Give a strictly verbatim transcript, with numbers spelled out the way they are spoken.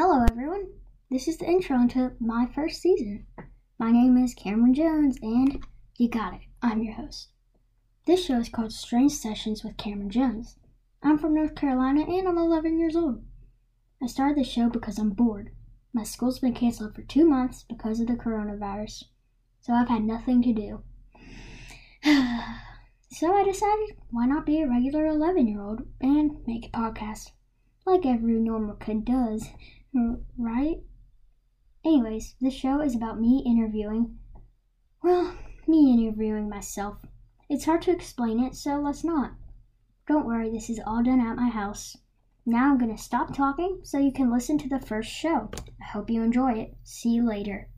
Hello everyone, this is the intro into my first season. My name is Cameron Jones and you got it, I'm your host. This show is called Strange Sessions with Cameron Jones. I'm from North Carolina and I'm eleven years old. I started this show because I'm bored. My school's been canceled for two months because of the coronavirus, so I've had nothing to do. So I decided, why not be a regular eleven-year-old and make a podcast, like every normal kid does, right? Anyways, this show is about me interviewing, well, me interviewing myself. It's hard to explain it, so let's not. Don't worry, this is all done at my house. Now I'm going to stop talking so you can listen to the first show. I hope you enjoy it. See you later.